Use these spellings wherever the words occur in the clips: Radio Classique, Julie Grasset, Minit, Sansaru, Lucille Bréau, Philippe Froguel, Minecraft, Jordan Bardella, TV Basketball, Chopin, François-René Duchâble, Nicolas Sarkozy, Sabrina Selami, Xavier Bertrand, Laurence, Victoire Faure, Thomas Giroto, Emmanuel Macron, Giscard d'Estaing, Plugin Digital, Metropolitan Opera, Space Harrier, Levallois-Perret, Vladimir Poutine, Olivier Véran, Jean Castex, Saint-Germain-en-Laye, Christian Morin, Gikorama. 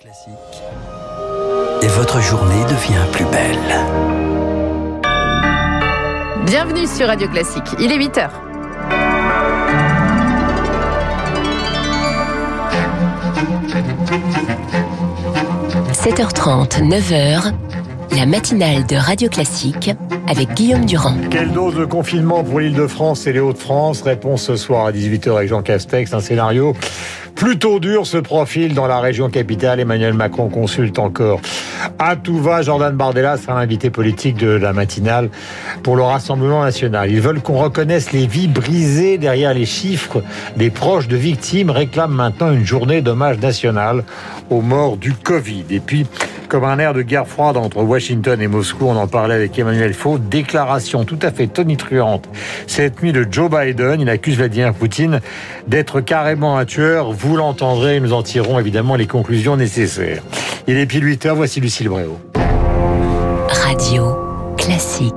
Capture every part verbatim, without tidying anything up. Classique. Et votre journée devient plus belle. Bienvenue sur Radio Classique, il est huit heures. sept heures trente, neuf heures. La matinale de Radio Classique avec Guillaume Durand. Quelle dose de confinement pour l'Île-de-France et les Hauts-de-France? Réponse ce soir à dix-huit heures avec Jean Castex. Un scénario plutôt dur se profile dans la région capitale. Emmanuel Macron consulte encore. À tout va, Jordan Bardella sera l'invité politique de la matinale pour le Rassemblement National. Ils veulent qu'on reconnaisse les vies brisées derrière les chiffres. Les proches de victimes réclament maintenant une journée d'hommage national aux morts du Covid. Et puis, comme un air de guerre froide entre Washington et Moscou, on en parlait avec Emmanuel Faux, déclaration tout à fait tonitruante cette nuit de Joe Biden. Il accuse Vladimir Poutine d'être carrément un tueur. Vous l'entendrez et nous en tirerons évidemment les conclusions nécessaires. Il est pile huit heures, voici Lucille Bréau. Radio Classique.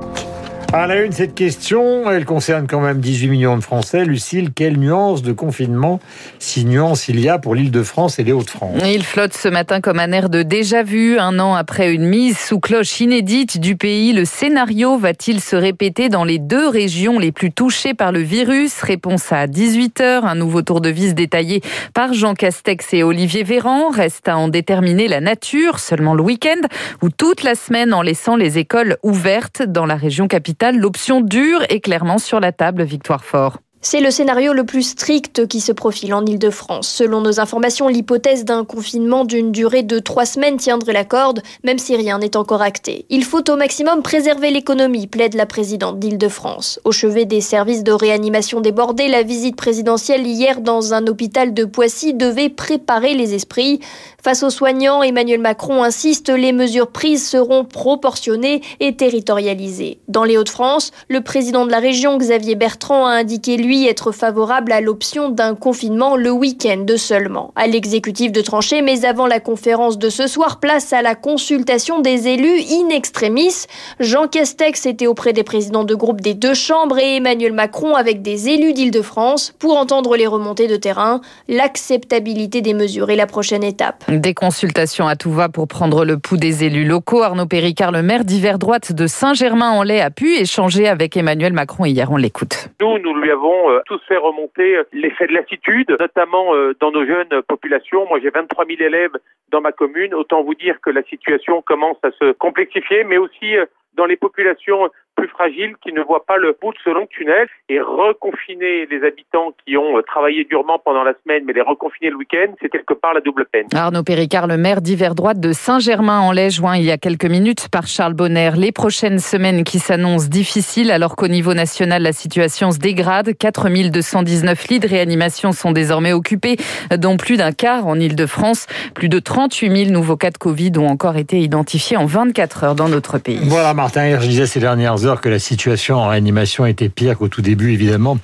À la une, cette question, elle concerne quand même dix-huit millions de Français. Lucille, quelle nuance de confinement, si nuance il y a pour l'Île-de-France et les Hauts-de-France? Il flotte ce matin comme un air de déjà-vu. Un an après une mise sous cloche inédite du pays, le scénario va-t-il se répéter dans les deux régions les plus touchées par le virus? Réponse à dix-huit heures, un nouveau tour de vis détaillé par Jean Castex et Olivier Véran. Reste à en déterminer la nature, seulement le week-end ou toute la semaine en laissant les écoles ouvertes dans la région capitale. L'option dure est clairement sur la table, Victoire Faure. C'est le scénario le plus strict qui se profile en Île-de-France. Selon nos informations, l'hypothèse d'un confinement d'une durée de trois semaines tiendrait la corde, même si rien n'est encore acté. Il faut au maximum préserver l'économie, plaide la présidente d'Île-de-France. Au chevet des services de réanimation débordés, la visite présidentielle hier dans un hôpital de Poissy devait préparer les esprits. Face aux soignants, Emmanuel Macron insiste, les mesures prises seront proportionnées et territorialisées. Dans les Hauts-de-France, le président de la région, Xavier Bertrand, a indiqué lui être favorable à l'option d'un confinement le week-end seulement. À l'exécutif de trancher, mais avant la conférence de ce soir, place à la consultation des élus in extremis. Jean Castex était auprès des présidents de groupe des deux chambres et Emmanuel Macron avec des élus d'Île-de-France pour entendre les remontées de terrain, l'acceptabilité des mesures et la prochaine étape. Des consultations à tout va pour prendre le pouls des élus locaux. Arnaud Péricard, le maire d'hiver droite de Saint-Germain-en-Laye, a pu échanger avec Emmanuel Macron hier. On l'écoute. Nous, nous lui avons tous fait remonter l'effet de lassitude, notamment dans nos jeunes populations. Moi, j'ai vingt-trois mille élèves dans ma commune. Autant vous dire que la situation commence à se complexifier, mais aussi dans les populations plus fragiles qui ne voient pas le bout de ce long tunnel. Et reconfiner les habitants qui ont travaillé durement pendant la semaine, mais les reconfiner le week-end, c'est quelque part la double peine. Arnaud Péricard, le maire d'hiver droite de Saint-Germain-en-Laye, joint il y a quelques minutes par Charles Bonner. Les prochaines semaines qui s'annoncent difficiles, alors qu'au niveau national, la situation se dégrade. quatre mille deux cent dix-neuf lits de réanimation sont désormais occupés, dont plus d'un quart en Île-de-France. Plus de trente-huit mille nouveaux cas de Covid ont encore été identifiés en vingt-quatre heures dans notre pays. Voilà, Martin, hier, je disais ces dernières heures que la situation en réanimation était pire qu'au tout début, évidemment,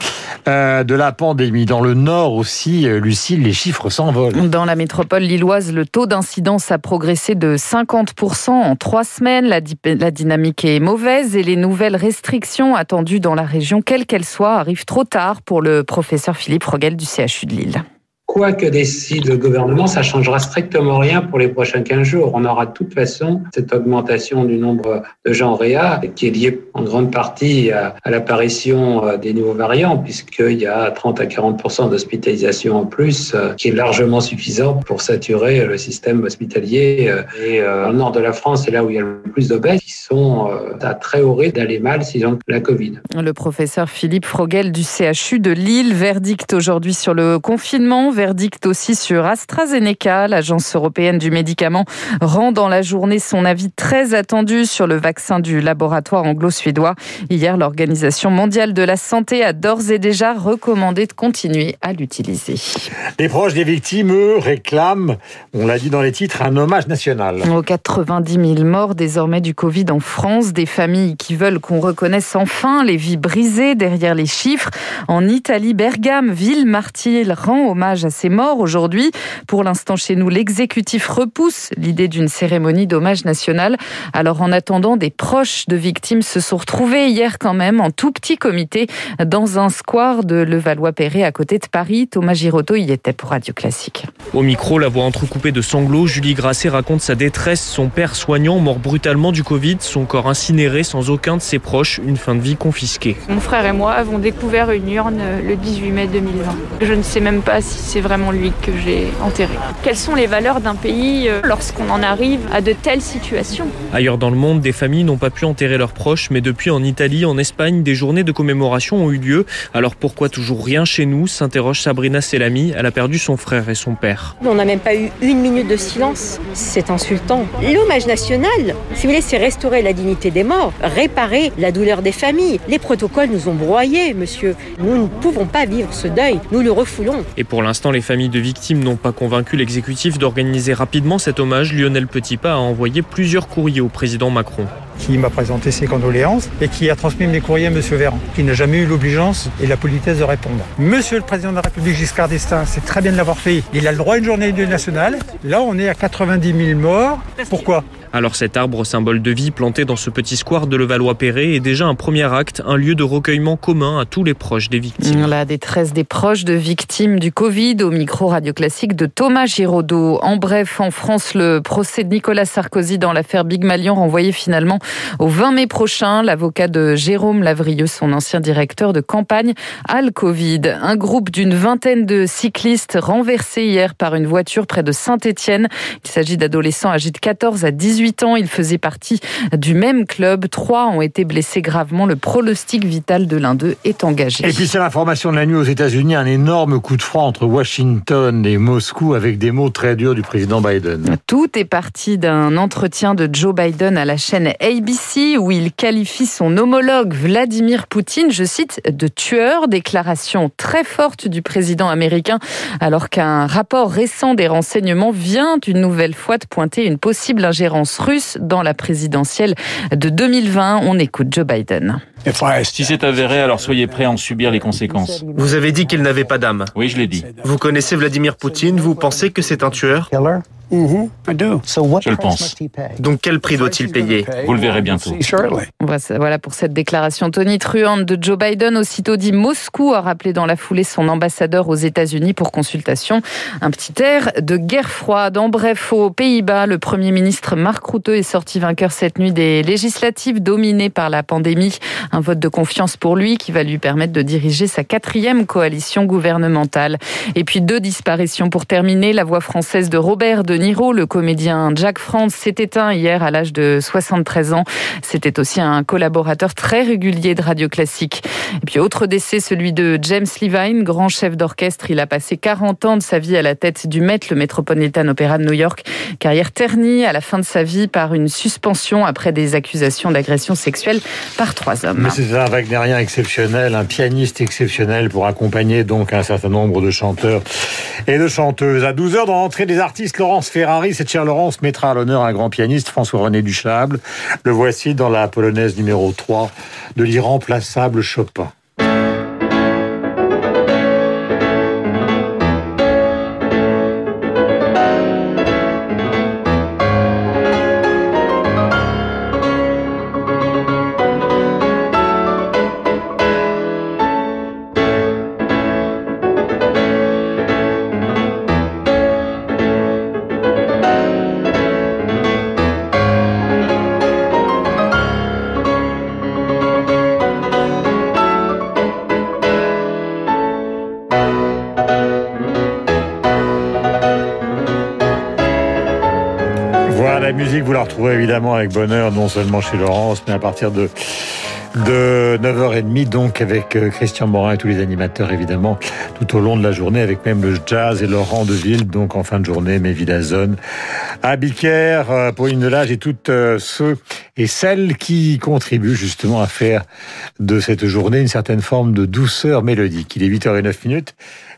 euh, de la pandémie. Dans le Nord aussi, Lucille, les chiffres s'envolent. Dans la métropole lilloise, le taux d'incidence a progressé de cinquante pour cent en trois semaines. La, di- la dynamique est mauvaise et les nouvelles restrictions attendues dans la région, quelles qu'elles soient, arrivent trop tard pour le professeur Philippe Roguel du C H U de Lille. Quoi que décide le gouvernement, ça ne changera strictement rien pour les prochains quinze jours. On aura de toute façon cette augmentation du nombre de gens réa qui est liée en grande partie à, à l'apparition des nouveaux variants, puisqu'il y a trente à quarante pour cent d'hospitalisation en plus, qui est largement suffisant pour saturer le système hospitalier. Et euh, dans le nord de la France, c'est là où il y a le plus d'obèses qui sont euh, à très haut risque d'aller mal s'ils ont la Covid. Le professeur Philippe Froguel du C H U de Lille, verdict aujourd'hui sur le confinement. Verdict aussi sur AstraZeneca. L'agence européenne du médicament rend dans la journée son avis très attendu sur le vaccin du laboratoire anglo-suédois. Hier, l'Organisation mondiale de la santé a d'ores et déjà recommandé de continuer à l'utiliser. Les proches des victimes, eux, réclament, on l'a dit dans les titres, un hommage national. Aux quatre-vingt-dix mille morts désormais du Covid en France, des familles qui veulent qu'on reconnaisse enfin les vies brisées derrière les chiffres. En Italie, Bergame, ville martyre, rend hommage à à ses morts aujourd'hui. Pour l'instant, chez nous, l'exécutif repousse l'idée d'une cérémonie d'hommage national. Alors, en attendant, des proches de victimes se sont retrouvés hier quand même en tout petit comité dans un square de Levallois-Perret à côté de Paris. Thomas Giroto y était pour Radio Classique. Au micro, la voix entrecoupée de sanglots, Julie Grasset raconte sa détresse. Son père soignant, mort brutalement du Covid, son corps incinéré sans aucun de ses proches, une fin de vie confisquée. Mon frère et moi avons découvert une urne le dix-huit mai deux mille vingt. Je ne sais même pas si c'est vraiment lui que j'ai enterré. Quelles sont les valeurs d'un pays lorsqu'on en arrive à de telles situations ? Ailleurs dans le monde, des familles n'ont pas pu enterrer leurs proches, mais depuis en Italie, en Espagne, des journées de commémoration ont eu lieu. Alors pourquoi toujours rien chez nous ? S'interroge Sabrina Selami. Elle a perdu son frère et son père. On n'a même pas eu une minute de silence. C'est insultant. L'hommage national, si vous voulez, c'est restaurer la dignité des morts, réparer la douleur des familles. Les protocoles nous ont broyés, monsieur. Nous ne pouvons pas vivre ce deuil. Nous le refoulons. Et pour l'instant, les familles de victimes n'ont pas convaincu l'exécutif d'organiser rapidement cet hommage. Lionel Petitpas a envoyé plusieurs courriers au président Macron. Qui m'a présenté ses condoléances et qui a transmis mes courriers à M. Véran, qui n'a jamais eu l'obligeance et la politesse de répondre. Monsieur le Président de la République, Giscard d'Estaing, c'est très bien de l'avoir fait. Il a le droit à une journée nationale. Là, on est à quatre-vingt-dix mille morts. Pourquoi ? Alors cet arbre, symbole de vie, planté dans ce petit square de Levallois-Perret, est déjà un premier acte, un lieu de recueillement commun à tous les proches des victimes. La détresse des proches de victimes du Covid, au micro Radio Classique de Thomas Girodo. En bref, en France, le procès de Nicolas Sarkozy dans l'affaire Big Malian renvoyé finalement au vingt mai prochain. L'avocat de Jérôme Lavrieux, son ancien directeur de campagne, a le Covid. Un groupe d'une vingtaine de cyclistes renversés hier par une voiture près de Saint-Etienne. Il s'agit d'adolescents âgés de quatorze à dix-huit ans. Ils faisaient partie du même club. Trois ont été blessés gravement. Le pronostic vital de l'un d'eux est engagé. Et puis c'est l'information de la nuit aux États-Unis. Un énorme coup de froid entre Washington et Moscou avec des mots très durs du président Biden. Tout est parti d'un entretien de Joe Biden à la chaîne A B C où il qualifie son homologue Vladimir Poutine, je cite, de tueur. Déclaration très forte du président américain alors qu'un rapport récent des renseignements vient une nouvelle fois de pointer une possible ingérence russe dans la présidentielle de deux mille vingt. On écoute Joe Biden. Si c'est avéré, alors soyez prêts à en subir les conséquences. Vous avez dit qu'il n'avait pas d'âme. Oui, je l'ai dit. Vous connaissez Vladimir Poutine, vous pensez que c'est un tueur ? Je le pense. Donc quel prix doit-il payer ? Vous le verrez bientôt. Voilà pour cette déclaration tonitruante de Joe Biden. Aussitôt dit, Moscou a rappelé dans la foulée son ambassadeur aux États-Unis pour consultation. Un petit air de guerre froide. En bref, aux Pays-Bas, le Premier ministre Marc Routteux est sorti vainqueur cette nuit des législatives dominées par la pandémie. Un vote de confiance pour lui qui va lui permettre de diriger sa quatrième coalition gouvernementale. Et puis deux disparitions pour terminer. La voix française de Robert De Niro, le comédien Jack Frantz, s'est éteint hier à l'âge de soixante-treize ans. C'était aussi un collaborateur très régulier de Radio Classique. Et puis autre décès, celui de James Levine, grand chef d'orchestre. Il a passé quarante ans de sa vie à la tête du Met, le Metropolitan Opera de New York. Carrière ternie à la fin de sa vie par une suspension après des accusations d'agression sexuelle par trois hommes. Mais c'est un Wagnerien exceptionnel, un pianiste exceptionnel pour accompagner donc un certain nombre de chanteurs et de chanteuses. À douze heures, dans l'entrée des artistes, Laurence Ferrari, cette chère Laurence, mettra à l'honneur un grand pianiste, François-René Duchâble. Le voici dans la polonaise numéro trois de l'irremplaçable Chopin. La musique, vous la retrouvez évidemment avec bonheur, non seulement chez Laurence, mais à partir de, de neuf heures trente, donc avec Christian Morin et tous les animateurs, évidemment, tout au long de la journée, avec même le jazz et Laurent Deville, donc en fin de journée, Mévi Dazone, Abicaire, Pauline Delage et toutes ceux et celles qui contribuent justement à faire de cette journée une certaine forme de douceur mélodique. Il est huit heures zéro neuf,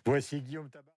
voici Guillaume Tabar.